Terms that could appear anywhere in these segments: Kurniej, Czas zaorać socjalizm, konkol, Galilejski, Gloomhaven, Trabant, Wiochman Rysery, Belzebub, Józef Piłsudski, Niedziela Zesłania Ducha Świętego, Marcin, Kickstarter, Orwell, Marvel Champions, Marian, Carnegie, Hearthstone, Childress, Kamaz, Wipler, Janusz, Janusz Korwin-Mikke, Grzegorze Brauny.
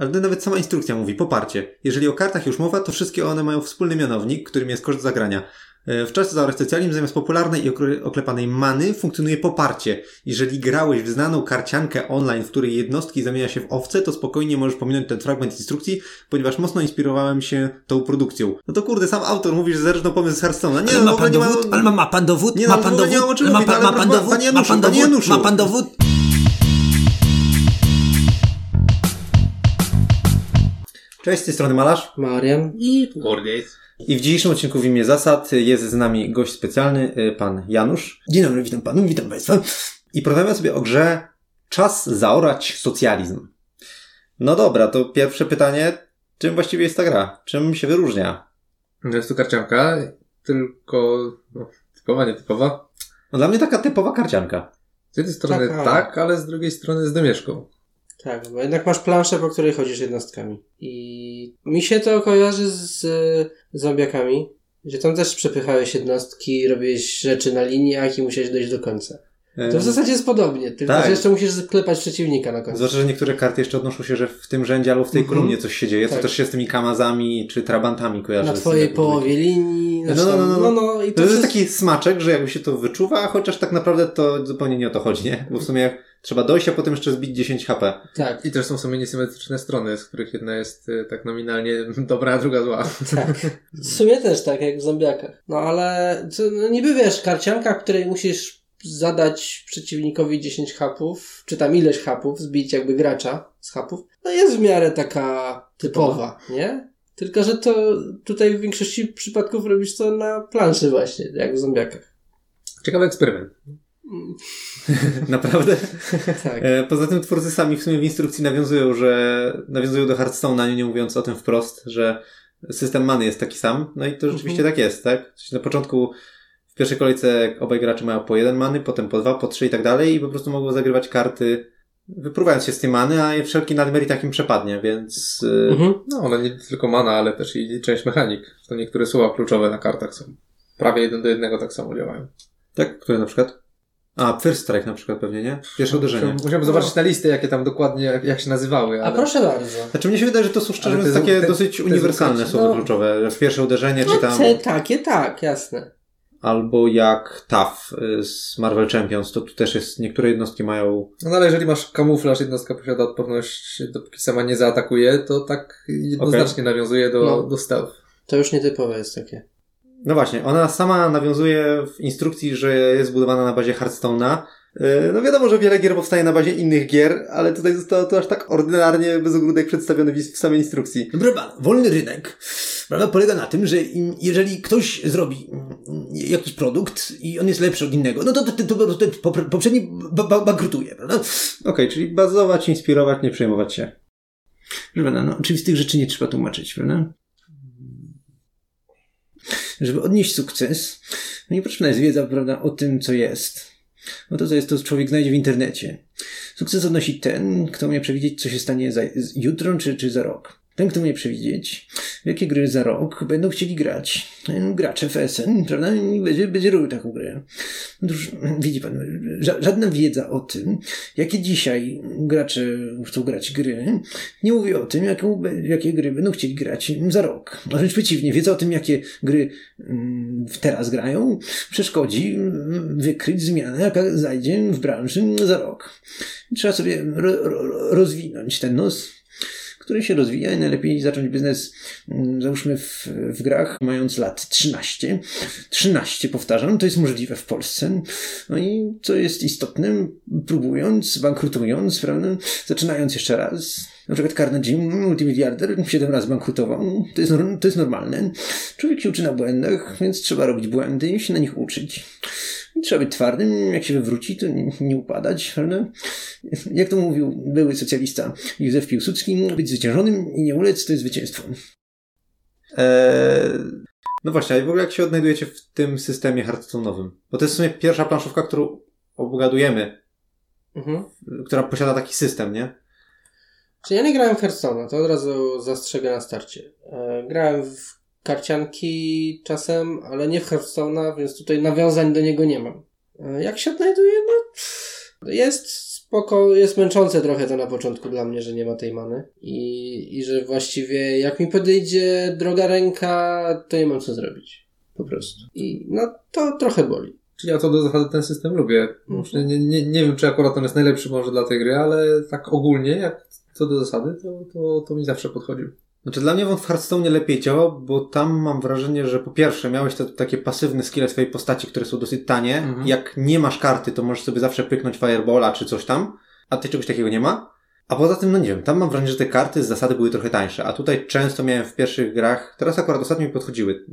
ale nawet sama instrukcja mówi, poparcie. Jeżeli o kartach już mowa, to wszystkie one mają wspólny mianownik, którym jest koszt zagrania. W Czasie zaorać socjalizm zamiast popularnej i oklepanej many funkcjonuje poparcie. Jeżeli grałeś w znaną karciankę online, w której jednostki zamienia się w owce, to spokojnie możesz pominąć ten fragment instrukcji, ponieważ mocno inspirowałem się tą produkcją. No to kurde, sam autor mówi, że zerżnął pomysł z Hearthstone'a. Nie, no w ogóle nie ma... Ale ma pan dowód? Nie, no w ogóle nie ma o czym mówić, ale panie Januszu, ma pan dowód? Cześć, z tej strony Malarz, Marian i Kurniej. I w dzisiejszym odcinku W imię zasad jest z nami gość specjalny, pan Janusz. Dzień dobry, witam panu, witam państwa. I porozmawiamy sobie o grze Czas zaorać socjalizm. No dobra, to pierwsze pytanie, czym właściwie jest ta gra? Czym się wyróżnia? Jest to karcianka, tylko typowa, nietypowa. No dla mnie taka typowa karcianka. Z jednej strony tak, ale z drugiej strony z domieszką. Tak, bo jednak masz planszę, po której chodzisz jednostkami. I mi się to kojarzy z zombiakami, gdzie tam też przepychałeś jednostki, robiłeś rzeczy na liniach i musiałeś dojść do końca. To w zasadzie jest podobnie, tylko tak. Że jeszcze musisz sklepać przeciwnika na końcu. Zwłaszcza, że niektóre karty jeszcze odnoszą się, że w tym rzędzie albo w tej kolumnie coś się dzieje, tak. To też się z tymi kamazami czy trabantami kojarzy. Na twojej połowie linii. No, i to jest taki smaczek, że jakby się to wyczuwa, chociaż tak naprawdę to zupełnie nie o to chodzi, nie? Bo w sumie trzeba dojść, a potem jeszcze zbić 10 HP. Tak. I też są w sumie niesymetryczne strony, z których jedna jest tak nominalnie dobra, a druga zła. Tak. W sumie też tak, jak w zombiakach. No ale niby wiesz, karcianka, w której musisz zadać przeciwnikowi 10 hapów, czy tam ileś hapów, zbić jakby gracza z hapów, no jest w miarę taka typowa, nie? Tylko, że to tutaj w większości przypadków robisz to na planszy właśnie, jak w zombiakach. Ciekawy eksperyment. Naprawdę? Tak. Poza tym twórcy sami w sumie w instrukcji nawiązują do Hearthstone'a, nie mówiąc o tym wprost, że system many jest taki sam, no i to rzeczywiście tak jest, tak? Czyli na początku w pierwszej kolejce obaj gracze mają po 1 many, potem po 2, po 3 i tak dalej i po prostu mogą zagrywać karty, wypruwając się z tej many, a wszelki nadmiar i takim przepadnie, więc... No, ona nie tylko mana, ale też i część mechanik. To niektóre słowa kluczowe na kartach są. Prawie 1 do 1 tak samo działają. Tak? Które na przykład? A, first strike na przykład pewnie, nie? Pierwsze uderzenie. Musiałem zobaczyć na listę, jakie tam dokładnie, jak się nazywały. Ale... A proszę bardzo. Znaczy mnie się wydaje, że to są szczerze mówiąc takie dosyć uniwersalne słowa kluczowe. Pierwsze uderzenie, czy tam... Takie, tak, jasne. Albo jak TAF z Marvel Champions, to tu też jest, niektóre jednostki mają... No ale jeżeli masz kamuflaż, jednostka posiada odporność, dopóki sama nie zaatakuje, to tak jednoznacznie nawiązuje do staw. To już nietypowe jest takie. No właśnie, ona sama nawiązuje w instrukcji, że jest zbudowana na bazie Hearthstone'a. No wiadomo, że wiele gier powstaje na bazie innych gier, ale tutaj zostało to aż tak ordynarnie, bez ogródek przedstawione w samej instrukcji. Dobra, wolny rynek, prawda, polega na tym, że jeżeli ktoś zrobi jakiś produkt i on jest lepszy od innego, no to poprzedni bankrutuje, prawda? Okej, czyli bazować, inspirować, nie przejmować się. Prawda, no oczywistych rzeczy nie trzeba tłumaczyć, prawda? Żeby odnieść sukces, no niepotrzebna jest wiedza, prawda, o tym, co jest. No to, co jest, to człowiek znajdzie w internecie. Sukces odnosi ten, kto umie przewidzieć, co się stanie jutro czy za rok. Ten, kto umie przewidzieć, w jakie gry za rok będą chcieli grać. Gracze FSN, prawda? I będzie robił taką grę. Otóż, widzi pan, żadna wiedza o tym, jakie dzisiaj gracze chcą grać gry, nie mówi o tym, jakie gry będą chcieli grać za rok. A wręcz przeciwnie, wiedza o tym, jakie gry teraz grają, przeszkodzi wykryć zmianę, jaka zajdzie w branży za rok. Trzeba sobie rozwinąć ten nos, który się rozwija i najlepiej zacząć biznes, załóżmy w grach, mając lat 13. 13, powtarzam, to jest możliwe w Polsce. No i co jest istotne, próbując, bankrutując, prawda, zaczynając jeszcze raz. Na przykład Carnegie, multimiliarder, 7 razy bankrutował. To jest normalne. Człowiek się uczy na błędach, więc trzeba robić błędy i się na nich uczyć. I trzeba być twardym. Jak się wywróci, to nie upadać, prawda? Jak to mówił były socjalista Józef Piłsudski, być zwyciężonym i nie ulec to jest zwycięstwo. No właśnie, a w ogóle jak się odnajdujecie w tym systemie Hearthstone'owym? Bo to jest w sumie pierwsza planszówka, którą obgadujemy, która posiada taki system, nie? Czyli ja nie grałem w Hearthstone'a, to od razu zastrzegam na starcie. Grałem w karcianki czasem, ale nie w Hearthstone'a, więc tutaj nawiązań do niego nie mam. Jak się odnajduje? No, jest spoko, jest męczące trochę to na początku dla mnie, że nie ma tej many i że właściwie jak mi podejdzie droga ręka, to nie mam co zrobić. Po prostu. I no to trochę boli. Czyli ja to do zasady ten system lubię. Nie wiem, czy akurat on jest najlepszy może dla tej gry, ale tak ogólnie, jak co do zasady, to mi zawsze podchodził. Znaczy dla mnie on w Hearthstone lepiej działał, bo tam mam wrażenie, że po pierwsze miałeś te takie pasywne skille swojej postaci, które są dosyć tanie. Jak nie masz karty, to możesz sobie zawsze pyknąć Fireballa czy coś tam, a ty czegoś takiego nie ma. A poza tym, no nie wiem, tam mam wrażenie, że te karty z zasady były trochę tańsze, a tutaj często miałem w pierwszych grach, teraz akurat ostatnio mi podchodziły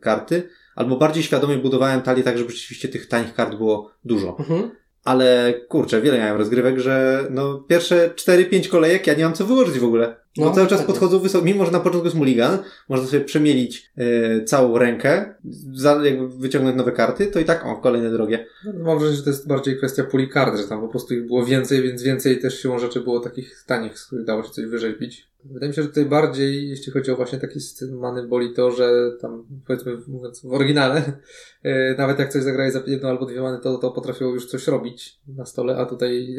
karty, albo bardziej świadomie budowałem talię tak, żeby rzeczywiście tych tanich kart było dużo. Ale kurczę, wiele miałem rozgrywek, że no pierwsze 4-5 kolejek ja nie mam co wyłożyć w ogóle. No, cały czas podchodzą wysoko, mimo że na początku jest mulligan, można sobie przemielić całą rękę, jakby wyciągnąć nowe karty, to i tak kolejne drogie. No, mam wrażenie, że to jest bardziej kwestia puli kart, że tam po prostu ich było więcej, więc więcej też siłą rzeczy było takich tanich, z których dało się coś wyrzeźbić. Wydaje mi się, że tutaj bardziej, jeśli chodzi o właśnie taki system many, boli to, że tam, powiedzmy, mówiąc w oryginale, nawet jak coś zagraje za jedną albo dwie many, to potrafiło już coś robić na stole, a tutaj...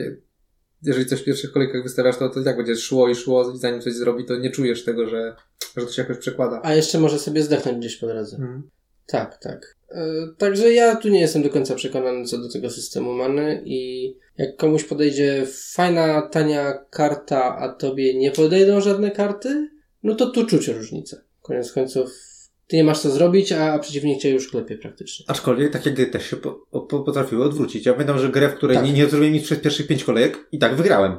Jeżeli coś w pierwszych kolejkach wystawiasz, to i tak będzie szło i szło, i zanim coś zrobi, to nie czujesz tego, że to się jakoś przekłada. A jeszcze może sobie zdechnąć gdzieś po drodze. Tak. Także ja tu nie jestem do końca przekonany co do tego systemu many i jak komuś podejdzie fajna, tania karta, a tobie nie podejdą żadne karty, no to tu czuć różnicę. Koniec końców ty nie masz co zrobić, a przeciwnik cię już klepie praktycznie. Aczkolwiek takie gry też się potrafiły odwrócić. Ja pamiętam, że grę, w której nie zrobiłem nic przez pierwszych 5 kolejek i tak wygrałem.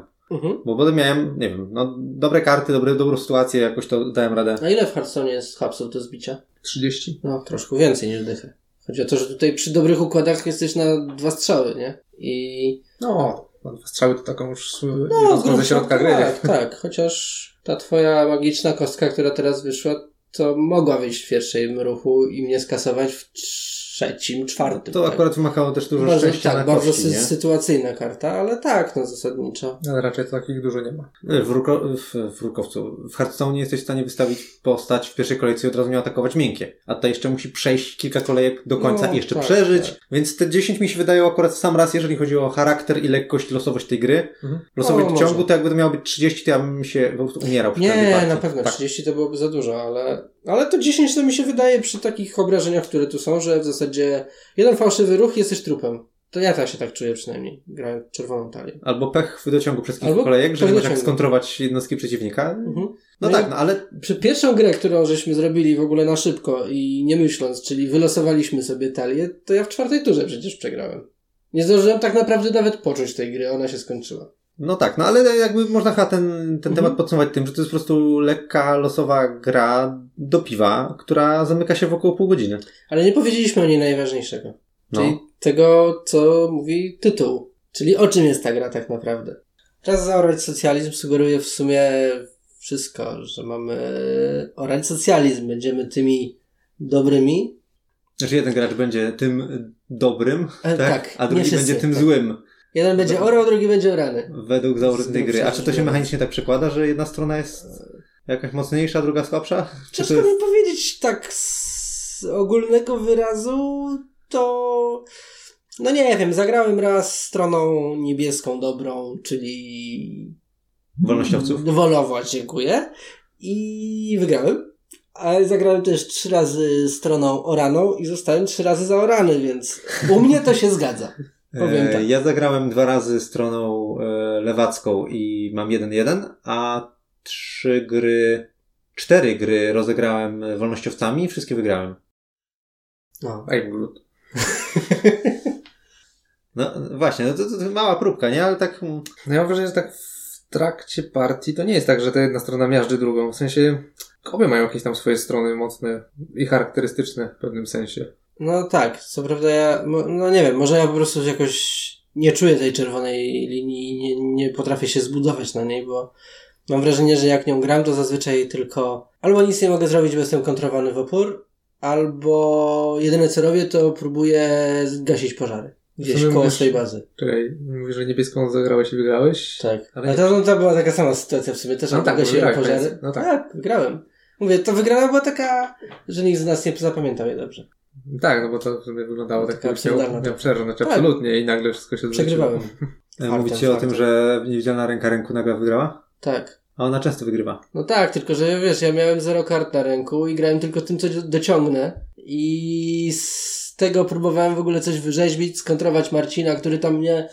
Bo potem miałem, nie wiem, no dobre karty, dobrą sytuację, jakoś to dałem radę. A ile w Hearthstone jest hapsów do zbicia? 30. No, troszkę więcej niż dychę. Chodzi o to, że tutaj przy dobrych układach jesteś na 2 strzały, nie? I... No, 2 strzały to taką już no, ze środka gry. Tak, chociaż ta twoja magiczna kostka, która teraz wyszła, to mogła wyjść w pierwszym ruchu i mnie skasować w trzecim, czwartym. To akurat wymagało też dużo szczęścia na kości, bardzo nie? Sytuacyjna karta, ale tak, no zasadniczo. Ale raczej takich dużo nie ma. W Hearthstone nie jesteś w stanie wystawić postać w pierwszej kolejce i od razu nie atakować miękkie. A ta jeszcze musi przejść kilka kolejek do końca i jeszcze przeżyć. Tak. Więc te 10 mi się wydaje akurat w sam raz, jeżeli chodzi o charakter i lekkość, losowość tej gry. Losowość w ciągu, to jakby to miało być 30, to ja bym się po prostu umierał. Nie, na pewno. Tak. 30 to byłoby za dużo, ale to 10 to mi się wydaje przy takich obrażeniach, które tu są, że w zasadzie jeden fałszywy ruch jesteś trupem. To ja też się tak czuję przynajmniej, grając czerwoną talię. Albo pech w dociągu przez kilka kolejek, że nie możesz skontrować jednostki przeciwnika. Ale... Przy pierwszą grę, którą żeśmy zrobili w ogóle na szybko i nie myśląc, czyli wylosowaliśmy sobie talię, to ja w 4. turze przecież przegrałem. Nie zdążyłem tak naprawdę nawet poczuć tej gry, ona się skończyła. No tak, no ale jakby można chyba ten temat podsumować tym, że to jest po prostu lekka, losowa gra do piwa, która zamyka się w około pół godziny. Ale nie powiedzieliśmy o niej najważniejszego. Czyli tego, co mówi tytuł. Czyli o czym jest ta gra tak naprawdę. Czas zaorać socjalizm sugeruje w sumie wszystko, że mamy orać socjalizm. Będziemy tymi dobrymi. Znaczy jeden gracz będzie tym dobrym, a drugi będzie tym złym. Jeden będzie orał, drugi będzie orany. Według założeń gry. A czy to się mechanicznie tak przekłada, że jedna strona jest jakaś mocniejsza, druga słabsza? Ciężko mi powiedzieć tak z ogólnego wyrazu, to... No nie wiem, zagrałem raz stroną niebieską dobrą, czyli... Wolnościowców? Wolowa, dziękuję. I wygrałem. Ale zagrałem też 3 razy stroną oraną i zostałem 3 razy zaorany, więc u mnie to się zgadza. Tak. Ja zagrałem 2 razy stroną lewacką i mam 1-1, a 4 gry rozegrałem wolnościowcami i wszystkie wygrałem. No właśnie, to mała próbka, nie? Ale tak... No ja mam wrażenie, że tak w trakcie partii to nie jest tak, że ta jedna strona miażdży drugą. W sensie obie mają jakieś tam swoje strony mocne i charakterystyczne w pewnym sensie. No tak, co prawda ja, no nie wiem, może ja po prostu jakoś nie czuję tej czerwonej linii i nie potrafię się zbudować na niej, bo mam wrażenie, że jak nią gram, to zazwyczaj tylko albo nic nie mogę zrobić, bo jestem kontrowany w opór, albo jedyne co robię, to próbuję gasić pożary gdzieś koło swojej bazy. Czekaj, mówisz, że niebieską zagrałeś i wygrałeś? Tak, ale to była taka sama sytuacja w sumie, też gasiłem pożary. No tak, wygrałem. Mówię, to wygrana była taka, że nikt z nas nie zapamiętał jej dobrze. Tak, no bo to w sumie wyglądało tak, jakbyś miał przerwę, znaczy absolutnie i nagle wszystko się zrzuciło. Przegrywałem. Mówicie o tym, że niewidzialna ręka ręku nagle wygrała? Tak. A ona często wygrywa. No tak, tylko że wiesz, ja miałem 0 kart na ręku i grałem tylko tym, co dociągnę. I z tego próbowałem w ogóle coś wyrzeźbić, skontrować Marcina, który tam mnie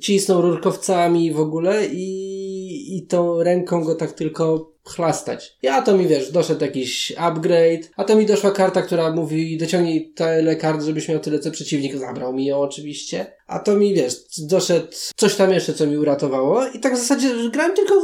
cisnął rurkowcami w ogóle i tą ręką go tak tylko chlastać. Ja to mi, wiesz, doszedł jakiś upgrade, a to mi doszła karta, która mówi, dociągnij tyle kart, żebyś miał tyle, co przeciwnik. Zabrał mi ją oczywiście. A to mi, wiesz, doszedł coś tam jeszcze, co mi uratowało i tak w zasadzie grałem tylko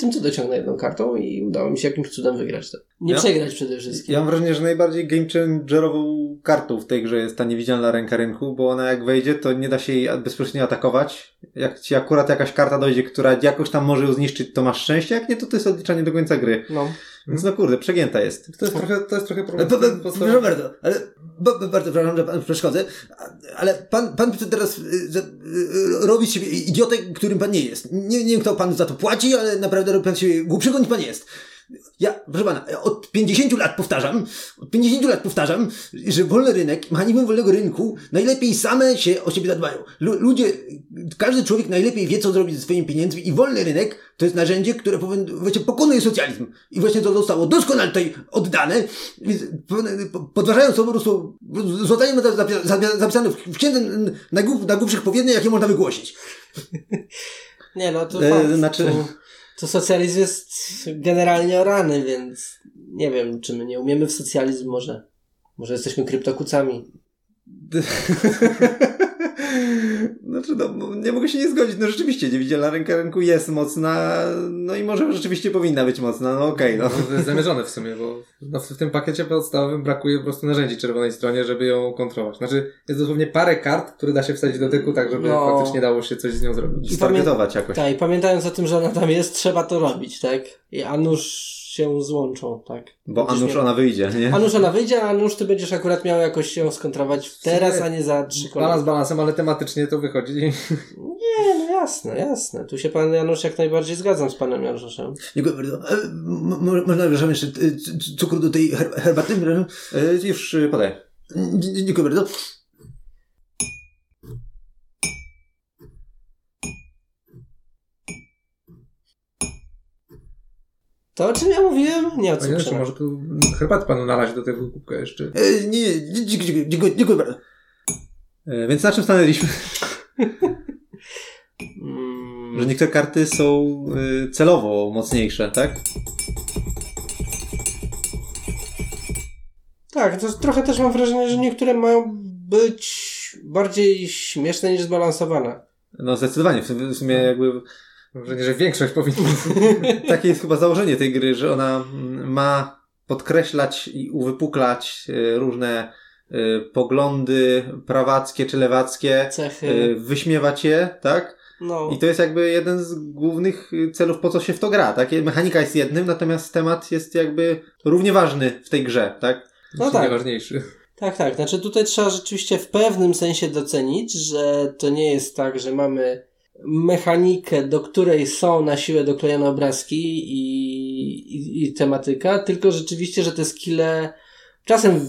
tym, co dociągnę jedną kartą i udało mi się jakimś cudem wygrać to. Przegrać przede wszystkim. Ja mam wrażenie, że najbardziej game changerową kartą w tej grze jest ta niewidzialna ręka rynku, bo ona jak wejdzie, to nie da się jej bezpośrednio atakować. Jak ci akurat jakaś karta dojdzie, która jakoś tam może ją zniszczyć, to masz szczęście, jak nie, to jest odliczanie do końca gry. No. Więc no kurde, przegięta jest. To jest trochę problem. Roberto, ale bardzo przepraszam, że pan przeszkodzę, ale pan teraz robi siebie idiotę, którym pan nie jest. Nie wiem, kto panu za to płaci, ale naprawdę robi pan siebie głupszego, niż pan jest. Ja, proszę pana, od 50 lat powtarzam, że wolny rynek, mechanizm wolnego rynku najlepiej same się o siebie zadbają. Ludzie, każdy człowiek najlepiej wie, co zrobić ze swoimi pieniędzmi i wolny rynek to jest narzędzie, które właśnie pokonuje socjalizm. I właśnie to zostało doskonale tutaj oddane, więc podważając to po prostu zostanie zapisane w księdze najgłupszych powiedniach, jakie można wygłosić. Nie no, to to socjalizm jest generalnie orany, więc nie wiem, czy my nie umiemy w socjalizm może. Może jesteśmy kryptokucami. Znaczy, no, nie mogę się nie zgodzić. No rzeczywiście, niewidzialna ręka rynku jest mocna, no i może rzeczywiście powinna być mocna, no okej. No. To jest zamierzone w sumie, bo w tym pakiecie podstawowym brakuje po prostu narzędzi czerwonej stronie, żeby ją kontrolować. Znaczy, jest dosłownie parę kart, które da się wsadzić do tyku, tak żeby faktycznie dało się coś z nią zrobić. I targetować jakoś. Tak, i pamiętając o tym, że ona tam jest, trzeba to robić, tak? I Anusz się złączą, tak. Bo Anusz ona wyjdzie, nie? A Anusz ty będziesz akurat miał jakoś ją skontrować teraz, a nie za 3 kolejne. Balans balansem, ale tematycznie to wychodzi. Nie, no jasne. Tu się pan Janusz jak najbardziej zgadzam z panem Januszem. Dziękuję bardzo. Można wrzucam jeszcze cukru do tej herbaty? Już podaję. Dziękuję bardzo. To o czym ja mówiłem? Nie o cukrze. Może tu herbatę panu nalać do tego kubka jeszcze. Dziękuję bardzo. Więc na czym stanęliśmy? Że niektóre karty są celowo mocniejsze, tak? Tak, to trochę też mam wrażenie, że niektóre mają być bardziej śmieszne niż zbalansowane. No zdecydowanie, w sumie jakby... Może nie, że większość powinna. Takie jest chyba założenie tej gry, że ona ma podkreślać i uwypuklać różne poglądy prawackie czy lewackie, cechy. Wyśmiewać je, tak? No. I to jest jakby jeden z głównych celów, po co się w to gra, tak? Mechanika jest jednym, natomiast temat jest jakby równie ważny w tej grze, tak? No tak. Najważniejszy. Tak. Znaczy tutaj trzeba rzeczywiście w pewnym sensie docenić, że to nie jest tak, że mamy mechanikę, do której są na siłę doklejone obrazki i tematyka, tylko rzeczywiście, że te skille czasem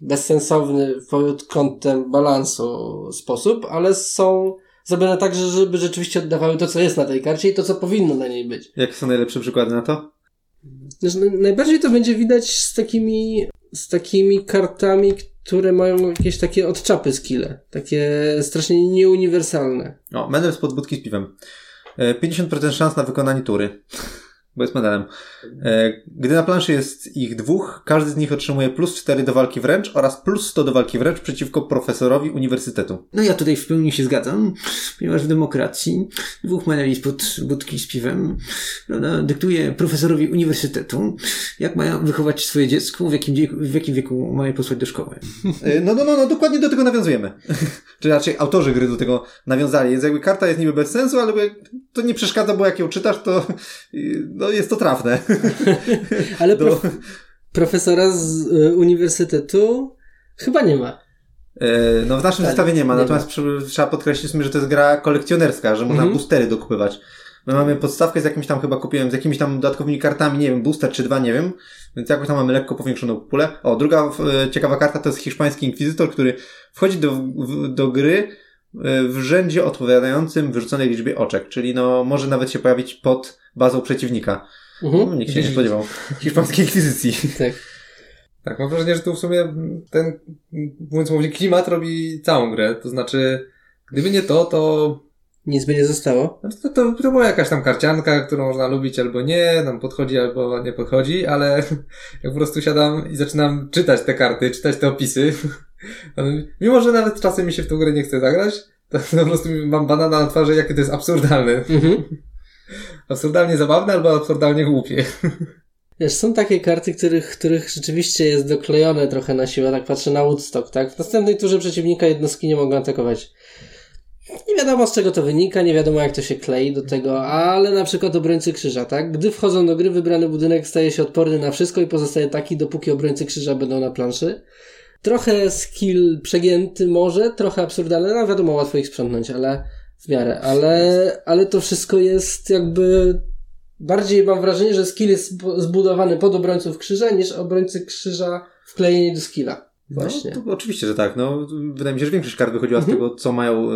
bezsensowny pod kątem balansu sposób, ale są zrobione tak, żeby rzeczywiście oddawały to, co jest na tej karcie i to, co powinno na niej być. Jakie są najlepsze przykłady na to? Znaczy, najbardziej to będzie widać z takimi kartami, które mają jakieś takie odczapy skille. Takie strasznie nieuniwersalne. O, medal spod budki z piwem. 50% szans na wykonanie tury. Bo jest medalem. Gdy na planszy jest ich 2, każdy z nich otrzymuje +4 do walki wręcz oraz +100 do walki wręcz przeciwko profesorowi uniwersytetu. No ja tutaj w pełni się zgadzam, ponieważ w demokracji 2 medali spod budki z piwem, prawda, dyktuje profesorowi uniwersytetu, jak mają wychować swoje dziecko, w jakim wieku mają posłać do szkoły. No, dokładnie do tego nawiązujemy. Czy raczej autorzy gry do tego nawiązali. Więc jakby karta jest niby bez sensu, ale to nie przeszkadza, bo jak ją czytasz, to no jest to trafne. Ale profesora z uniwersytetu chyba nie ma. No w naszym zestawie nie ma, natomiast trzeba podkreślić sobie, że to jest gra kolekcjonerska, że można boostery dokupywać. My mamy podstawkę z jakimś tam chyba kupiłem, z jakimiś tam dodatkowymi kartami, nie wiem, booster czy 2, nie wiem, więc jakoś tam mamy lekko powiększoną pulę. O, druga ciekawa karta to jest hiszpański inkwizytor, który wchodzi do gry w rzędzie odpowiadającym wyrzuconej liczbie oczek, czyli no może nawet się pojawić pod bazą przeciwnika. No, nikt się nie spodziewał. Hiszpańskiej inkwizycji. Tak. Tak, mam wrażenie, że tu w sumie ten, mówiąc mownie, klimat robi całą grę. To znaczy, gdyby nie to, to nic by nie zostało. To była jakaś tam karcianka, którą można lubić albo nie, tam podchodzi albo nie podchodzi, ale jak po prostu siadam i zaczynam czytać te karty, czytać te opisy. Mimo, że nawet czasem mi się w tą grę nie chce zagrać, to po prostu mam banana na twarzy, jakie to jest absurdalne. Mhm. Absurdalnie zabawne albo absurdalnie głupie. Wiesz, są takie karty, których rzeczywiście jest doklejone trochę na siłę, tak patrzę na Woodstock, tak? W następnej turze przeciwnika jednostki nie mogą atakować. Nie wiadomo, z czego to wynika, nie wiadomo, jak to się klei do tego, ale na przykład obrońcy krzyża, tak? Gdy wchodzą do gry, wybrany budynek staje się odporny na wszystko i pozostaje taki, dopóki obrońcy krzyża będą na planszy. Trochę skill przegięty może, trochę absurdalny, no wiadomo, łatwo ich sprzątnąć, ale w miarę, ale to wszystko jest jakby... Bardziej mam wrażenie, że skill jest zbudowany pod obrońców krzyża, niż obrońcy krzyża wklejeni do skilla. Właśnie. No, to oczywiście, że tak. No, wydaje mi się, że większość kart wychodziła z tego, co mają,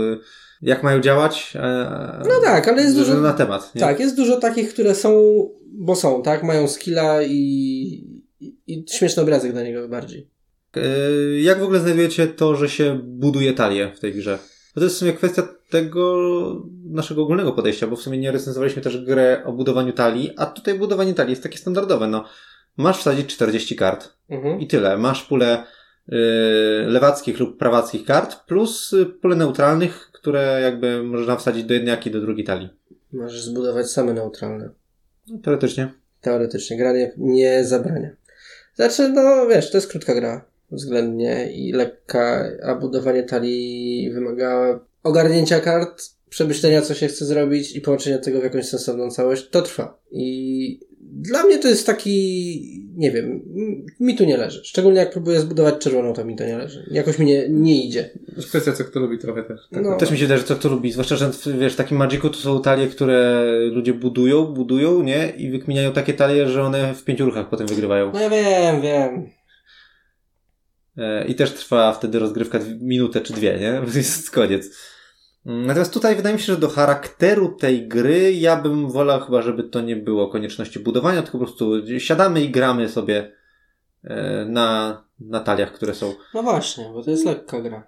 jak mają działać. No tak, ale jest dużo... na temat. Nie? Tak, jest dużo takich, które są, bo są, tak? Mają skilla i śmieszny obrazek dla niego bardziej. Jak w ogóle znajdujecie to, że się buduje talię w tej grze? No to jest w sumie kwestia tego naszego ogólnego podejścia, bo w sumie nie recenzowaliśmy też grę o budowaniu talii, a tutaj budowanie talii jest takie standardowe. No, masz wsadzić 40 kart i tyle. Masz pulę lewackich lub prawackich kart plus pulę neutralnych, które jakby można wsadzić do jednej, jak i do drugiej talii. Możesz zbudować same neutralne. No, teoretycznie. Gra nie zabrania. Znaczy, no wiesz, to jest krótka gra względnie i lekka, a budowanie talii wymaga ogarnięcia kart, przemyślenia, co się chce zrobić i połączenia tego w jakąś sensowną całość. To trwa. I dla mnie to jest taki, nie wiem, mi tu nie leży. Szczególnie jak próbuję zbudować czerwoną, to mi to nie leży. Jakoś mi nie idzie. Kwestia, co kto lubi trochę też. Tak. No. Też mi się wydaje, że co kto lubi. Zwłaszcza, że wiesz, w takim Magicu to są talie, które ludzie budują, nie? I wykminiają takie talie, że one w 5 ruchach potem wygrywają. No ja wiem. I też trwa wtedy rozgrywka minutę czy 2, nie? To jest koniec. Natomiast tutaj wydaje mi się, że do charakteru tej gry ja bym wolał chyba, żeby to nie było konieczności budowania, tylko po prostu siadamy i gramy sobie na taliach, które są. No właśnie, bo to jest lekka gra.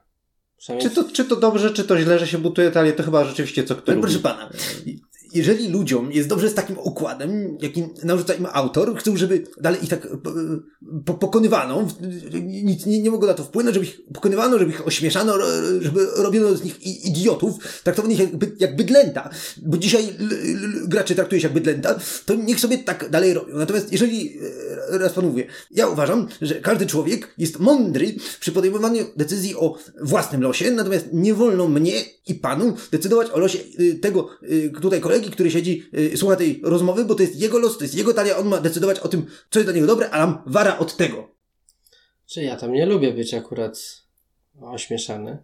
Przynajmniej... Czy to dobrze, czy to źle, że się buduje talie, to chyba rzeczywiście co kto lubi. Proszę pana, jeżeli ludziom jest dobrze z takim układem, jakim narzuca im autor, chcą, żeby dalej ich tak pokonywano, nic nie mogło na to wpłynąć, żeby ich pokonywano, żeby ich ośmieszano, żeby robiono z nich idiotów, traktowanych jak bydlęta, bo dzisiaj graczy traktuje się jak bydlęta, to niech sobie tak dalej robią. Natomiast jeżeli, raz panu mówię, ja uważam, że każdy człowiek jest mądry przy podejmowaniu decyzji o własnym losie, natomiast nie wolno mnie i panu decydować o losie tego tutaj kolegi, który siedzi, słucha tej rozmowy, bo to jest jego los, to jest jego talia, on ma decydować o tym, co jest dla niego dobre, a nam wara od tego. Czy ja tam nie lubię być akurat ośmieszany.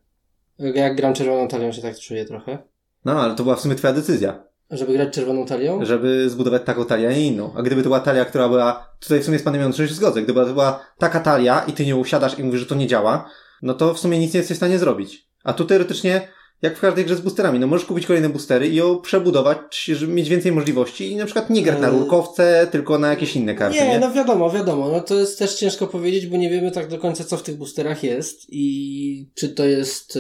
Jak gram czerwoną talią, się tak czuję trochę. No, ale to była w sumie twoja decyzja. Żeby grać czerwoną talią? Żeby zbudować taką talię, a nie inną. A gdyby to była talia, która była... Tutaj w sumie z panem Januszem się zgodzę. Gdyby to była taka talia i ty nie usiadasz i mówisz, że to nie działa, no to w sumie nic nie jesteś w stanie zrobić. A tu teoretycznie... Jak w każdej grze z boosterami. No możesz kupić kolejne boostery i ją przebudować, żeby mieć więcej możliwości i na przykład nie grać na rurkowce, tylko na jakieś inne karty. Nie, no wiadomo. No to jest też ciężko powiedzieć, bo nie wiemy tak do końca, co w tych boosterach jest i czy to jest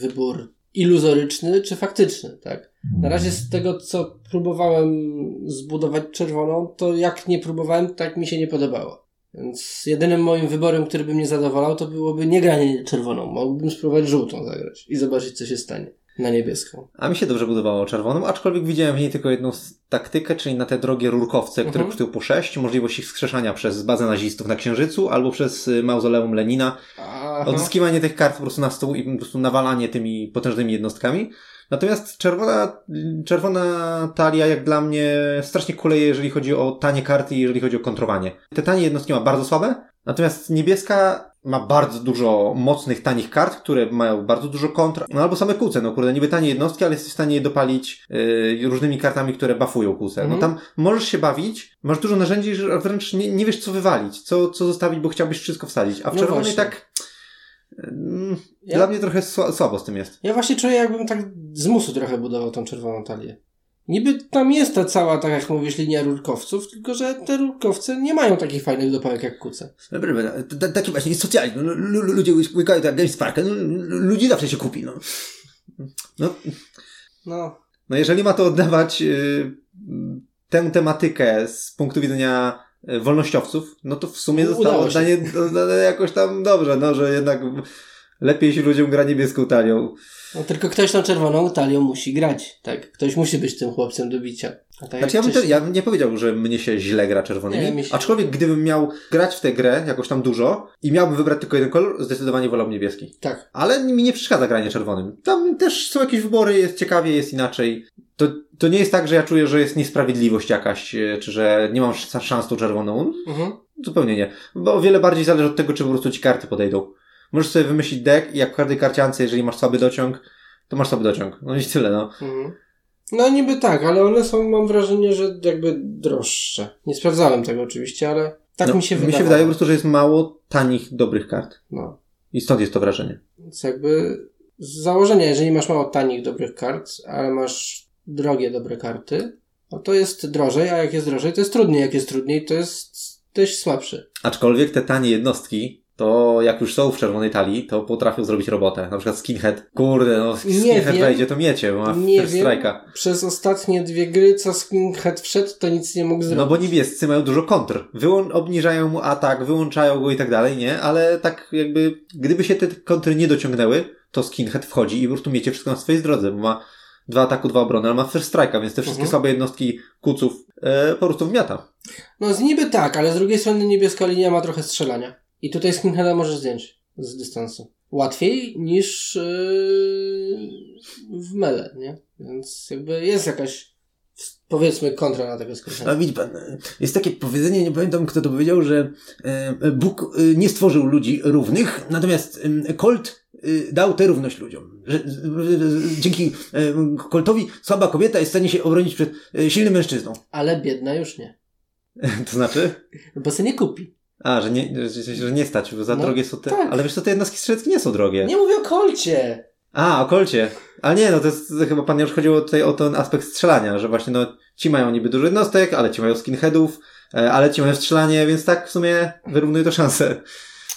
wybór iluzoryczny, czy faktyczny, tak? Na razie z tego, co próbowałem zbudować czerwoną, to jak nie próbowałem, tak mi się nie podobało. Więc jedynym moim wyborem, który by mnie zadowalał, to byłoby nie granie czerwoną. Mógłbym spróbować żółtą zagrać i zobaczyć, co się stanie na niebieską. A mi się dobrze budowało czerwoną, aczkolwiek widziałem w niej tylko jedną taktykę, czyli na te drogie rurkowce, które kosztują po 6, możliwość ich skrzeszania przez bazę nazistów na Księżycu albo przez mauzoleum Lenina. Aha. Odzyskiwanie tych kart po prostu na stół i po prostu nawalanie tymi potężnymi jednostkami. Natomiast czerwona talia, jak dla mnie, strasznie kuleje, jeżeli chodzi o tanie karty i jeżeli chodzi o kontrowanie. Te tanie jednostki ma bardzo słabe, natomiast niebieska ma bardzo dużo mocnych, tanich kart, które mają bardzo dużo kontr. No albo same kółce, no kurde, niby tanie jednostki, ale jesteś w stanie je dopalić różnymi kartami, które buffują kółce. No tam możesz się bawić, masz dużo narzędzi, że wręcz nie wiesz, co wywalić, co zostawić, bo chciałbyś wszystko wsadzić. A w czerwonej tak... Dla mnie trochę słabo z tym jest. Ja właśnie czuję, jakbym tak z musu trochę budował tą czerwoną talię. Niby tam jest ta cała, tak jak mówisz, linia rurkowców, tylko że te rurkowce nie mają takich fajnych dopałek jak kuce. Taki właśnie jest socjalizm. Ludzie łykają tak Games Parkę. Ludzi zawsze się kupi. No jeżeli ma to oddawać tę tematykę z punktu widzenia wolnościowców, no to w sumie zostało oddanie jakoś tam dobrze, no że jednak lepiej się ludziom gra niebieską talią. No tylko ktoś tą czerwoną talią musi grać, tak? Ktoś musi być tym chłopcem do bicia. A tak znaczy ja bym nie powiedział, że mnie się źle gra czerwonymi, aczkolwiek gdybym miał grać w tę grę jakoś tam dużo i miałbym wybrać tylko jeden kolor, zdecydowanie wolałbym niebieski. Tak. Ale mi nie przeszkadza granie czerwonym. Tam też są jakieś wybory, jest ciekawie, jest inaczej. To nie jest tak, że ja czuję, że jest niesprawiedliwość jakaś, czy że nie mam szans tą czerwoną. Mhm. Zupełnie nie. Bo o wiele bardziej zależy od tego, czy po prostu ci karty podejdą. Możesz sobie wymyślić deck i jak w każdej karciance, jeżeli masz słaby dociąg, to masz słaby dociąg. No i tyle, no. Mhm. No niby tak, ale one są, mam wrażenie, że jakby droższe. Nie sprawdzałem tego oczywiście, ale tak no, mi się wydaje. Mi się wydaje po prostu, że jest mało tanich, dobrych kart. No. I stąd jest to wrażenie. Więc jakby z założenia, jeżeli masz mało tanich, dobrych kart, ale masz drogie, dobre karty, no to jest drożej, a jak jest drożej, to jest trudniej. Jak jest trudniej, to jest też słabszy. Aczkolwiek te tanie jednostki, to jak już są w czerwonej talii, to potrafią zrobić robotę. Na przykład skinhead. Kurde, no skinhead wejdzie, to miecie, bo ma first strike'a. Przez ostatnie dwie gry, co skinhead wszedł, to nic nie mógł zrobić. No bo niebiescy mają dużo kontr. Obniżają mu atak, wyłączają go i tak dalej, nie? Ale tak jakby, gdyby się te kontry nie dociągnęły, to skinhead wchodzi i po prostu miecie wszystko na swojej drodze, bo ma 2 ataku, 2 obrony, ale ma first strike'a, więc te wszystkie słabe jednostki kuców po prostu wmiata. No z niby tak, ale z drugiej strony niebieska linia ma trochę strzelania. I tutaj skinheada możesz zdjąć z dystansu. Łatwiej niż w mele, nie? Więc jakby jest jakaś, powiedzmy, kontra na tego skinheada. A widzi pan, jest takie powiedzenie, nie pamiętam kto to powiedział, że Bóg nie stworzył ludzi równych, natomiast Colt dał tę równość ludziom. Że dzięki Coltowi słaba kobieta jest w stanie się obronić przed silnym mężczyzną. Ale biedna już nie. To znaczy? Bo se nie kupi. A, że nie stać, bo za drogie są te... Tak. Ale wiesz co, te jednostki strzeleckie nie są drogie. Nie mówię o kolcie. A, o kolcie. Ale nie, no to jest, chyba pan już chodziło tutaj o ten aspekt strzelania, że właśnie no ci mają niby dużo jednostek, ale ci mają skinheadów, ale ci mają strzelanie, więc tak w sumie wyrównuje to szanse.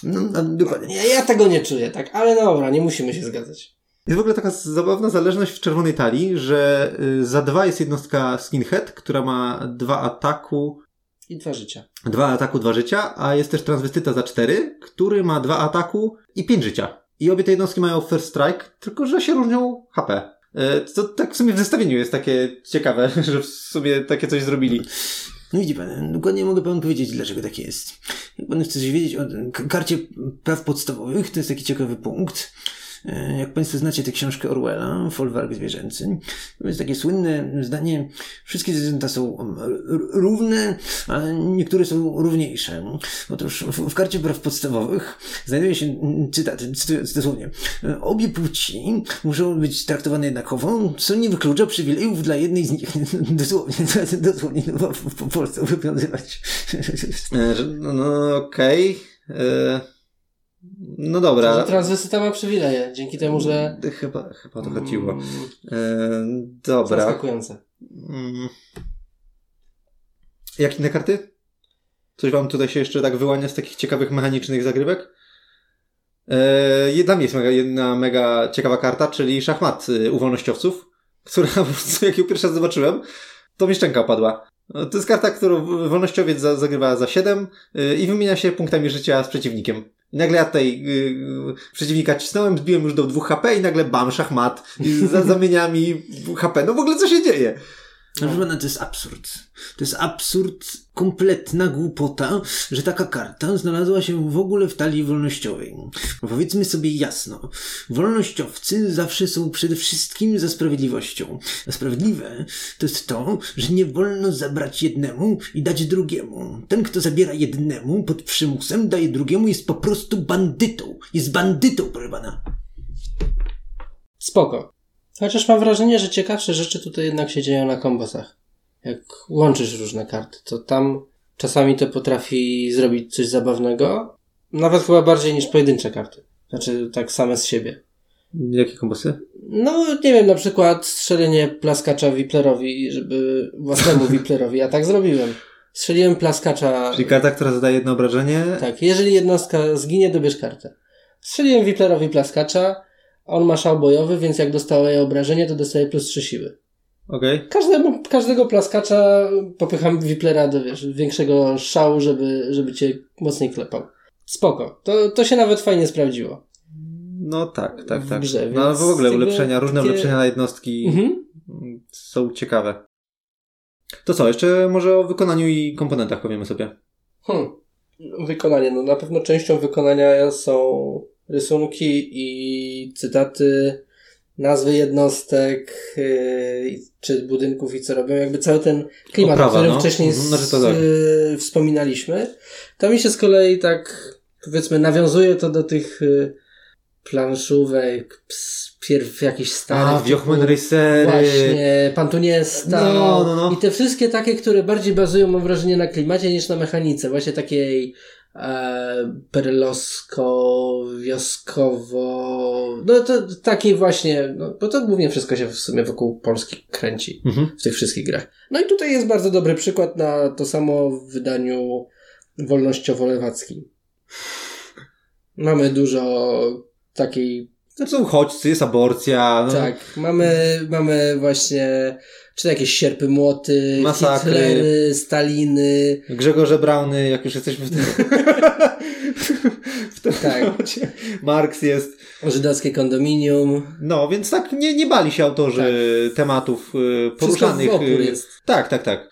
No, dokładnie. Ja tego nie czuję, tak, ale dobra, nie musimy się zgadzać. Jest w ogóle taka zabawna zależność w czerwonej talii, że za 2 jest jednostka skinhead, która ma 2 ataku... I 2 życia. 2 ataku, 2 życia, a jest też transwestyta za 4, który ma 2 ataku i 5 życia. I obie te jednostki mają first strike, tylko że się różnią HP. To tak w sumie w zestawieniu jest takie ciekawe, że w sumie takie coś zrobili. No widzi pan, dokładnie mogę panu powiedzieć, dlaczego tak jest. Jak pan chce wiedzieć o karcie praw podstawowych, to jest taki ciekawy punkt. Jak państwo znacie tę książkę Orwella, Folwark zwierzęty, to jest takie słynne zdanie, wszystkie zwierzęta są równe, a niektóre są równiejsze. Otóż w karcie praw podstawowych znajduje się cytat, dosłownie, obie płci muszą być traktowane jednakowo, co nie wyklucza przywilejów dla jednej z nich. Dosłownie, w Polsce wywiązywać. No okej. No dobra. To, że transwestyta ma przywileje, dzięki temu, że... Chyba to chodziło. Dobra. Zaskakujące. Jak inne karty? Coś wam tutaj się jeszcze tak wyłania z takich ciekawych mechanicznych zagrywek? Dla mnie jest jedna mega ciekawa karta, czyli szachmat u wolnościowców, która po prostu jak ją pierwszy raz zobaczyłem, to mi szczęka opadła. To jest karta, którą wolnościowiec zagrywa za 7 i wymienia się punktami życia z przeciwnikiem. I nagle ja tutaj przeciwnika cisnąłem, zbiłem już do 2 HP i nagle bam, szachmat zamienia mi HP. No w ogóle co się dzieje? No, to jest absurd. To jest absurd, kompletna głupota, że taka karta znalazła się w ogóle w talii wolnościowej. Powiedzmy sobie jasno, wolnościowcy zawsze są przede wszystkim za sprawiedliwością. A sprawiedliwe to jest to, że nie wolno zabrać jednemu i dać drugiemu. Ten, kto zabiera jednemu pod przymusem, daje drugiemu, jest po prostu bandytą. Jest bandytą, proszę pana. Spoko. Chociaż mam wrażenie, że ciekawsze rzeczy tutaj jednak się dzieją na kombosach. Jak łączysz różne karty, to tam czasami to potrafi zrobić coś zabawnego. Nawet chyba bardziej niż pojedyncze karty. Znaczy tak same z siebie. Jakie kombosy? No nie wiem, na przykład strzelenie plaskacza Wiplerowi, żeby własnemu Wiplerowi, ja tak zrobiłem. Strzeliłem plaskacza... Czyli karta, która zadaje jedno obrażenie? Tak, jeżeli jednostka zginie, dobierz kartę. Strzeliłem Wiplerowi plaskacza, on ma szał bojowy, więc jak dostaje obrażenie, to dostaje plus 3 siły. Okay. Każdego plaskacza popycham Wiplera do większego szału, żeby cię mocniej klepał. Spoko. To się nawet fajnie sprawdziło. No tak. Grze, no w ogóle ulepszenia, różne ulepszenia na jednostki są ciekawe. To co, jeszcze może o wykonaniu i komponentach powiemy sobie. Wykonanie. No na pewno częścią wykonania są rysunki i cytaty, nazwy jednostek czy budynków i co robią. Jakby cały ten klimat, o który wcześniej wspominaliśmy. To mi się z kolei tak, powiedzmy, nawiązuje to do tych planszówek, jakiś stary. Wiochman Rysery. Właśnie, Pantuniesta. No. I te wszystkie takie, które bardziej bazują, mam wrażenie, na klimacie niż na mechanice. Właśnie takiej perelowsko-wioskowo... No to takiej właśnie... No, bo to głównie wszystko się w sumie wokół Polski kręci w tych wszystkich grach. No i tutaj jest bardzo dobry przykład na to samo w wydaniu wolnościowo-lewackim. Mamy dużo takiej... To są uchodźcy, jest aborcja. No. Tak, mamy właśnie czy jakieś sierpy, młoty, masakry. Hitlery, Staliny. Grzegorze Brauny, jak już jesteśmy w tym temacie. Marks jest. Żydowskie kondominium. No, więc tak nie bali się autorzy tematów poruszanych. Wszystko wokół jest. Tak.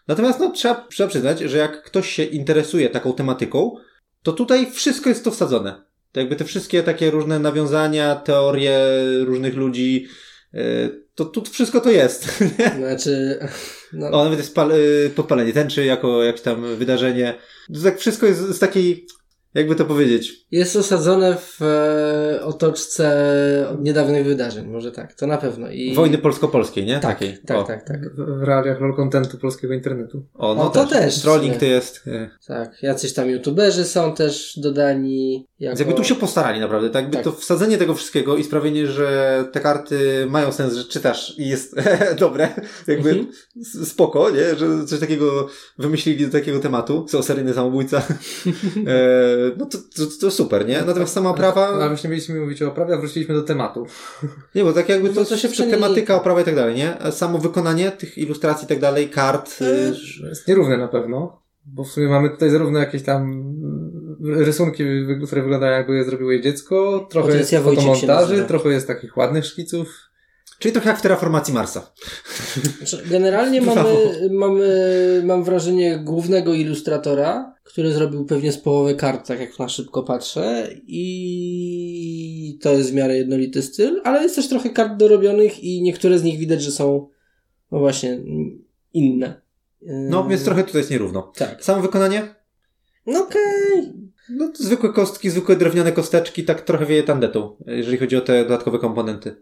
Natomiast no, trzeba przyznać, że jak ktoś się interesuje taką tematyką, to tutaj wszystko jest to wsadzone. To jakby te wszystkie takie różne nawiązania, teorie różnych ludzi, to tu wszystko to jest. Nie? Znaczy... No. O, nawet jest podpalenie tęczy jako jakieś tam wydarzenie. To tak wszystko jest z takiej, jakby to powiedzieć... Jest osadzone w otoczce niedawnych wydarzeń, może tak, to na pewno. I... Wojny polsko-polskiej, nie? Tak. W realiach lol contentu polskiego internetu. To też. Trolling to jest. Tak, jacyś tam youtuberzy są też dodani. Więc jakby tu się postarali naprawdę, tak? To wsadzenie tego wszystkiego i sprawienie, że te karty mają sens, że czytasz i jest dobre, jakby spoko, nie? Że coś takiego wymyślili do takiego tematu, co seryjny samobójca. No to super, nie? Natomiast sama oprawa... Ale właśnie mieliśmy mówić o oprawie, a wróciliśmy do tematu. Nie, bo tak jakby to coś się tematyka, oprawa i tak dalej, nie? A samo wykonanie tych ilustracji i tak dalej, kart... Jest nierówne na pewno, bo w sumie mamy tutaj zarówno jakieś tam... rysunki, które wyglądają jakby zrobiło je dziecko, trochę jest fotomontaży, trochę jest takich ładnych szkiców. Czyli trochę jak w terraformacji Marsa. Generalnie mam wrażenie głównego ilustratora, który zrobił pewnie z połowy kart, tak jak na szybko patrzę, i to jest w miarę jednolity styl, ale jest też trochę kart dorobionych i niektóre z nich widać, że są no właśnie inne. No, więc trochę tutaj jest nierówno. Tak. Samo wykonanie? No okej. No to zwykłe kostki, zwykłe drewniane kosteczki, tak trochę wieje tandetą, jeżeli chodzi o te dodatkowe komponenty.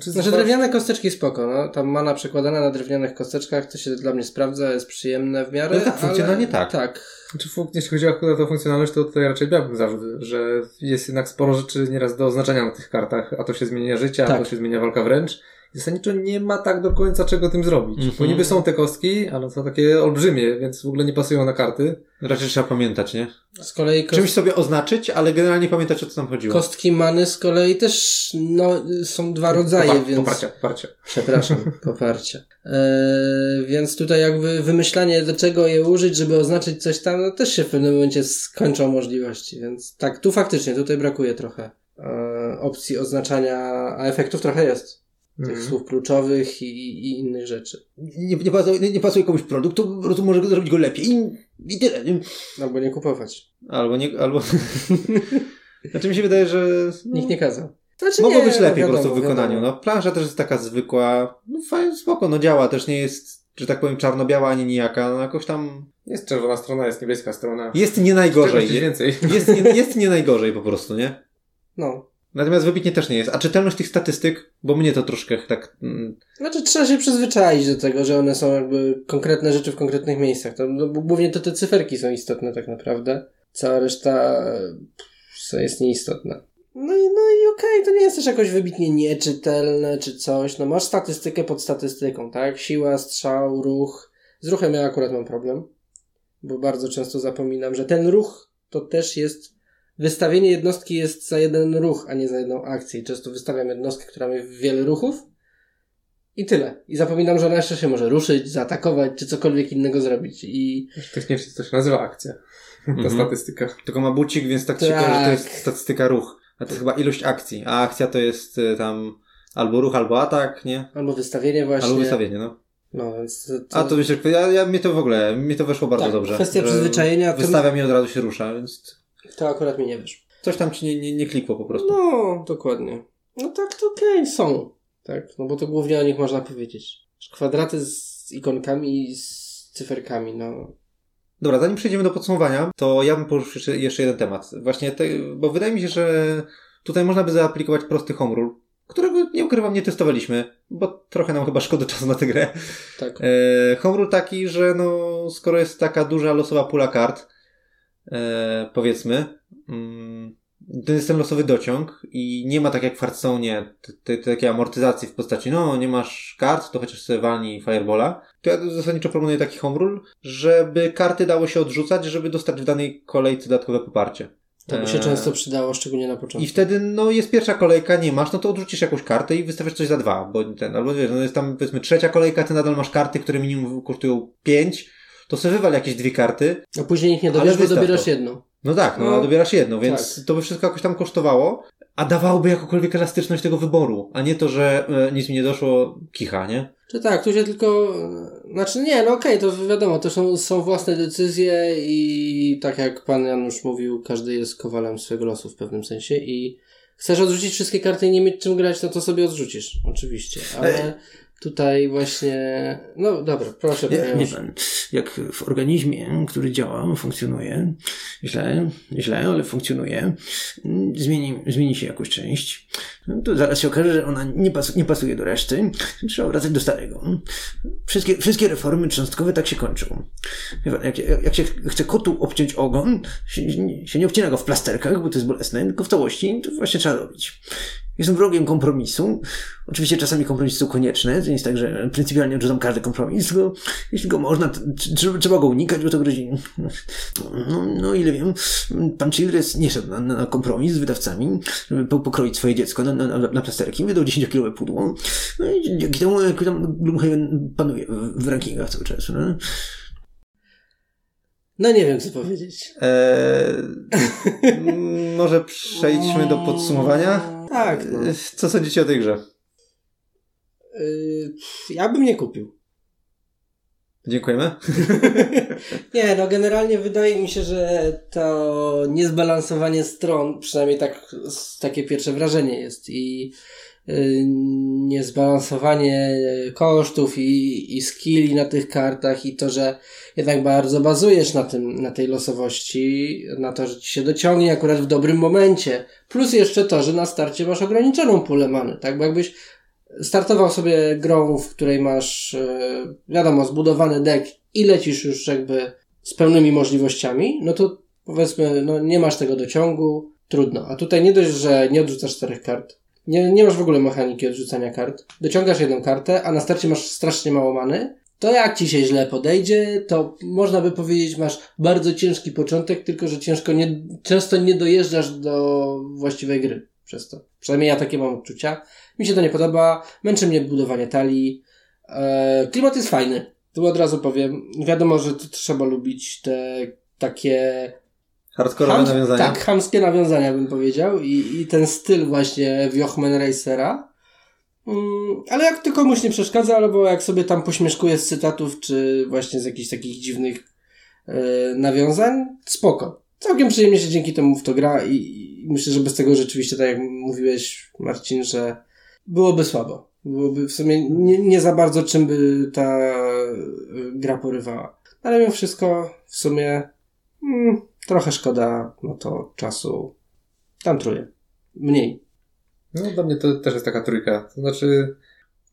Znaczy drewniane kosteczki spoko, no. Tam mana przekładana na drewnianych kosteczkach, to się dla mnie sprawdza, jest przyjemne w miarę. No tak, funkcjonalnie ale... tak. Znaczy, jeśli chodzi akurat o funkcjonalność, to tutaj raczej miałbym zarzut, że jest jednak sporo rzeczy nieraz do oznaczenia na tych kartach, a to się zmienia życie, a to się zmienia walka wręcz. Zasadniczo nie ma tak do końca czego tym zrobić. Bo niby są te kostki, ale są takie olbrzymie, więc w ogóle nie pasują na karty. Raczej trzeba pamiętać, nie? Z kolei czymś sobie oznaczyć, ale generalnie pamiętać, o co tam chodziło. Kostki many z kolei też są dwa rodzaje, więc... Poparcia. Przepraszam, poparcia. Więc tutaj jakby wymyślanie, do czego je użyć, żeby oznaczyć coś tam, no też się w pewnym momencie skończą możliwości, więc tak, tu faktycznie, tutaj brakuje trochę opcji oznaczania, a efektów trochę jest. Tych słów kluczowych i innych rzeczy. Nie pasuje komuś produkt, to może zrobić go lepiej i tyle. Albo nie kupować. Albo... Znaczy mi się wydaje, że... No, nikt nie kazał. Znaczy mogło być lepiej po prostu w wykonaniu. No, plansza też jest taka zwykła. No fajnie, spoko, no działa. Też nie jest, że tak powiem, czarno-biała ani nijaka. No jakoś tam... Jest czerwona strona, jest niebieska strona. Jest nie najgorzej. Jest nie najgorzej po prostu, nie? No. Natomiast wybitnie też nie jest. A czytelność tych statystyk, bo mnie to troszkę tak... Znaczy trzeba się przyzwyczaić do tego, że one są jakby konkretne rzeczy w konkretnych miejscach. To, no, głównie to te cyferki są istotne tak naprawdę. Cała reszta jest nieistotna. No i okej, to nie jest też jakoś wybitnie nieczytelne czy coś. No masz statystykę pod statystyką, tak? Siła, strzał, ruch. Z ruchem ja akurat mam problem, bo bardzo często zapominam, że ten ruch to też jest... Wystawienie jednostki jest za jeden ruch, a nie za jedną akcję. I często wystawiam jednostkę, która ma wiele ruchów i tyle. I zapominam, że ona jeszcze się może ruszyć, zaatakować, czy cokolwiek innego zrobić. I... Technicznie to się nazywa akcja. Ta statystyka. Tylko ma bucik, więc tak się kojarzy, że to jest statystyka ruch. A to jest chyba ilość akcji. A akcja to jest tam albo ruch, albo atak, nie? Albo wystawienie właśnie. Albo wystawienie, no. No, więc to... A to myślę, że mi to weszło bardzo dobrze. Kwestia przyzwyczajenia. Wystawiam i od razu się rusza, więc... To akurat mi nie wyszło. Coś tam ci nie klikło po prostu. No, dokładnie. No tak, to okej, są. Tak, no bo to głównie o nich można powiedzieć. Kwadraty z ikonkami i z cyferkami, no. Dobra, zanim przejdziemy do podsumowania, to ja bym poruszył jeszcze jeden temat. Właśnie, bo wydaje mi się, że tutaj można by zaaplikować prosty home rule, którego, nie ukrywam, nie testowaliśmy, bo trochę nam chyba szkoda czasu na tę grę. Tak. Home rule taki, że no, skoro jest taka duża losowa pula kart, powiedzmy, to jest ten losowy dociąg i nie ma tak jak w Hearthstone takiej amortyzacji w postaci, no nie masz kart, to chociaż sobie walnij Firebola. To ja zasadniczo proponuję taki home rule, żeby karty dało się odrzucać, żeby dostać w danej kolejce dodatkowe poparcie. To by się często przydało, szczególnie na początku. I wtedy, no jest pierwsza kolejka, nie masz, no to odrzucisz jakąś kartę i wystawiasz coś za dwa, bo ten, albo wiesz, no jest tam powiedzmy trzecia kolejka, ty nadal masz karty, które minimum kosztują 5, to sobie wywal jakieś 2 karty. A później ich nie dobierz, bo dobierasz jedną. No tak, no dobierasz jedną, więc tak. To by wszystko jakoś tam kosztowało, a dawałoby jakąkolwiek elastyczność tego wyboru, a nie to, że nic mi nie doszło, kicha, nie? Czy tak, tu się tylko... Znaczy nie, no okej, to wiadomo, to są własne decyzje i tak jak pan Janusz mówił, każdy jest kowalem swego losu w pewnym sensie i chcesz odrzucić wszystkie karty i nie mieć czym grać, no to sobie odrzucisz, oczywiście, ale... Tutaj właśnie... No dobra, proszę. Jak w organizmie, który działa, funkcjonuje, źle, ale funkcjonuje, zmieni się jakąś część, to zaraz się okaże, że ona nie pasuje do reszty, trzeba wracać do starego. Wszystkie reformy cząstkowe tak się kończą. Jak się chce kotu obciąć ogon, się nie obcina go w plasterkach, bo to jest bolesne, tylko w całości to właśnie trzeba robić. Jestem wrogiem kompromisu. Oczywiście czasami kompromisy są konieczne. To nie jest tak, że pryncypialnie odrzucam każdy kompromis, tylko jeśli go można, to trzeba go unikać, bo to grozi. No ile wiem, pan Childress nie szedł na kompromis z wydawcami, żeby pokroić swoje dziecko na plasterki. Wydał 10-kilowe pudło. No i dzięki temu tam Gloomhaven panuje w rankingach cały czas. No? No nie wiem, co powiedzieć. Może przejdźmy do podsumowania. Tak. No. Co sądzicie o tej grze? Ja bym nie kupił. Dziękujemy. Nie, no generalnie wydaje mi się, że to niezbalansowanie stron, przynajmniej tak, takie pierwsze wrażenie jest i niezbalansowanie kosztów i skilli na tych kartach i to, że jednak bardzo bazujesz na tej losowości, na to, że ci się dociągnie akurat w dobrym momencie. Plus jeszcze to, że na starcie masz ograniczoną pulę many, tak? Bo jakbyś startował sobie grą, w której masz, wiadomo, zbudowany deck i lecisz już jakby z pełnymi możliwościami, no to powiedzmy, no nie masz tego dociągu, trudno. A tutaj nie dość, że nie odrzucasz 4 kart, nie masz w ogóle mechaniki odrzucania kart, dociągasz jedną kartę, a na starcie masz strasznie mało many, to jak ci się źle podejdzie, to można by powiedzieć, masz bardzo ciężki początek, tylko że często nie dojeżdżasz do właściwej gry przez to. Przynajmniej ja takie mam odczucia. Mi się to nie podoba, męczy mnie budowanie talii. Klimat jest fajny, to od razu powiem. Wiadomo, że to trzeba lubić te takie... Hardkorowe nawiązania. Tak, chamskie nawiązania bym powiedział i ten styl właśnie Wiochman Rysera. Ale jak to komuś nie przeszkadza, albo jak sobie tam pośmieszkuje z cytatów, czy właśnie z jakichś takich dziwnych nawiązań, spoko. Całkiem przyjemnie się dzięki temu w to gra i myślę, że bez tego rzeczywiście, tak jak mówiłeś Marcin, że byłoby słabo. Byłoby w sumie nie za bardzo czym by ta gra porywała. Ale mimo wszystko w sumie... Trochę szkoda, no to czasu tam truje. Mniej. No dla mnie to też jest taka trójka. To znaczy,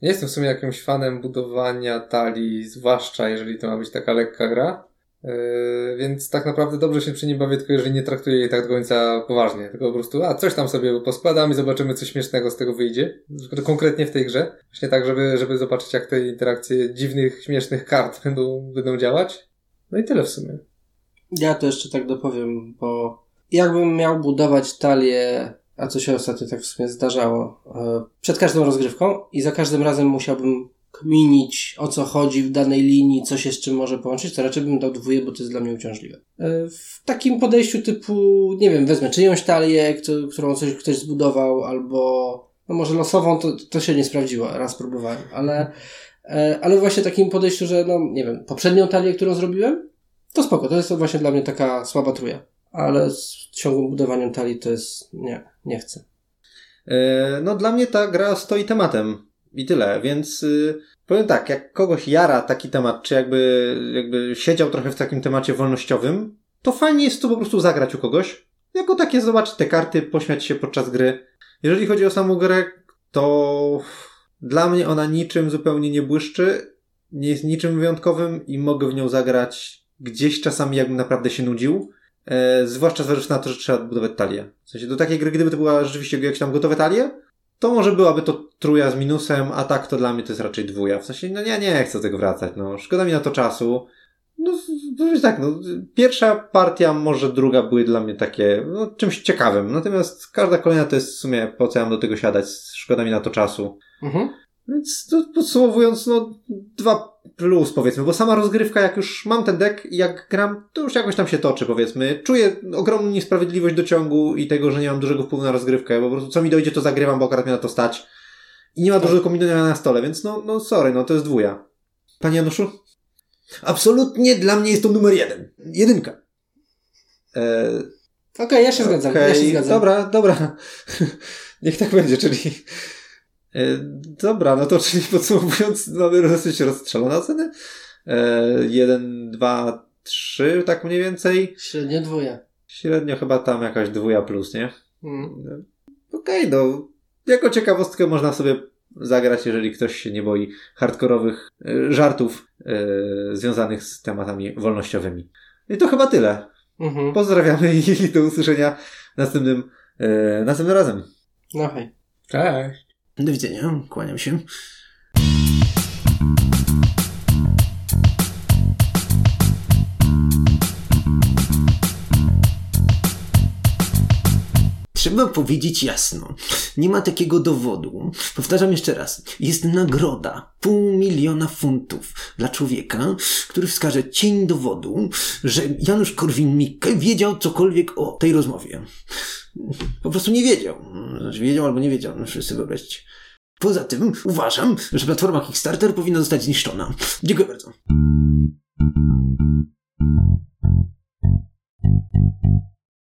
nie jestem w sumie jakimś fanem budowania talii, zwłaszcza jeżeli to ma być taka lekka gra. Więc tak naprawdę dobrze się przy nim bawię, tylko jeżeli nie traktuję jej tak do końca poważnie, tylko po prostu coś tam sobie poskładam i zobaczymy, co śmiesznego z tego wyjdzie, konkretnie w tej grze, właśnie tak, żeby zobaczyć, jak te interakcje dziwnych, śmiesznych kart będą działać. No i tyle w sumie. Ja to jeszcze tak dopowiem, bo jakbym miał budować talię, a co się ostatnio tak w sumie zdarzało, przed każdą rozgrywką i za każdym razem musiałbym kminić, o co chodzi w danej linii, co się z czym może połączyć, to raczej bym dał 2, bo to jest dla mnie uciążliwe. W takim podejściu typu, nie wiem, wezmę czyjąś talię, którą coś ktoś zbudował, albo no może losową, to się nie sprawdziło, raz próbowałem, ale właśnie takim podejściu, że no nie wiem, poprzednią talię, którą zrobiłem, to spoko, to jest właśnie dla mnie taka słaba truja, ale z ciągłym budowaniem talii to jest, nie chcę. No dla mnie ta gra stoi tematem. I tyle, więc powiem tak, jak kogoś jara taki temat, czy jakby siedział trochę w takim temacie wolnościowym, to fajnie jest to po prostu zagrać u kogoś, jako takie zobaczyć te karty, pośmiać się podczas gry. Jeżeli chodzi o samą grę, to dla mnie ona niczym zupełnie nie błyszczy, nie jest niczym wyjątkowym i mogę w nią zagrać gdzieś czasami, jakbym naprawdę się nudził, zwłaszcza zważywszy na to, że trzeba budować talię. W sensie do takiej gry, gdyby to była rzeczywiście jakieś tam gotowe talie, to może byłaby to trójka z minusem, a tak to dla mnie to jest raczej 2. W sensie, no ja nie chcę do tego wracać, no. Szkoda mi na to czasu. No, to tak, no. Pierwsza partia, może druga były dla mnie takie, no, czymś ciekawym. Natomiast każda kolejna to jest w sumie, po co ja mam do tego siadać? Szkoda mi na to czasu. Mhm. Więc to, podsumowując, no, 2+, powiedzmy, bo sama rozgrywka, jak już mam ten deck i jak gram, to już jakoś tam się toczy, powiedzmy. Czuję ogromną niesprawiedliwość do ciągu i tego, że nie mam dużego wpływu na rozgrywkę, bo po prostu co mi dojdzie, to zagrywam, bo akurat mnie na to stać. I nie ma dużego kombinowania na stole, więc no sorry, no to jest 2. Panie Januszu? Absolutnie dla mnie jest to numer 1. 1. Okej, ja się zgadzam. Ja się zgadzam. Dobra. Niech tak będzie, czyli... Dobra, no to czyli podsumowując, mamy dosyć rozstrzelone oceny. 1, 2, 3, tak mniej więcej. Średnio 2. Średnio chyba tam jakaś 2+, nie? Mm. Okej, no. Jako ciekawostkę można sobie zagrać, jeżeli ktoś się nie boi hardkorowych żartów związanych z tematami wolnościowymi. I to chyba tyle. Mm-hmm. Pozdrawiamy i do usłyszenia następnym razem. No hej. Cześć. Do widzenia, kłaniam się. Trzeba powiedzieć jasno, nie ma takiego dowodu. Powtarzam jeszcze raz, jest nagroda 500 000 funtów dla człowieka, który wskaże cień dowodu, że Janusz Korwin-Mikke wiedział cokolwiek o tej rozmowie. Po prostu nie wiedział. Znaczy, wiedział albo nie wiedział, muszę sobie wyobrazić. Poza tym uważam, że platforma Kickstarter powinna zostać zniszczona. Dziękuję bardzo.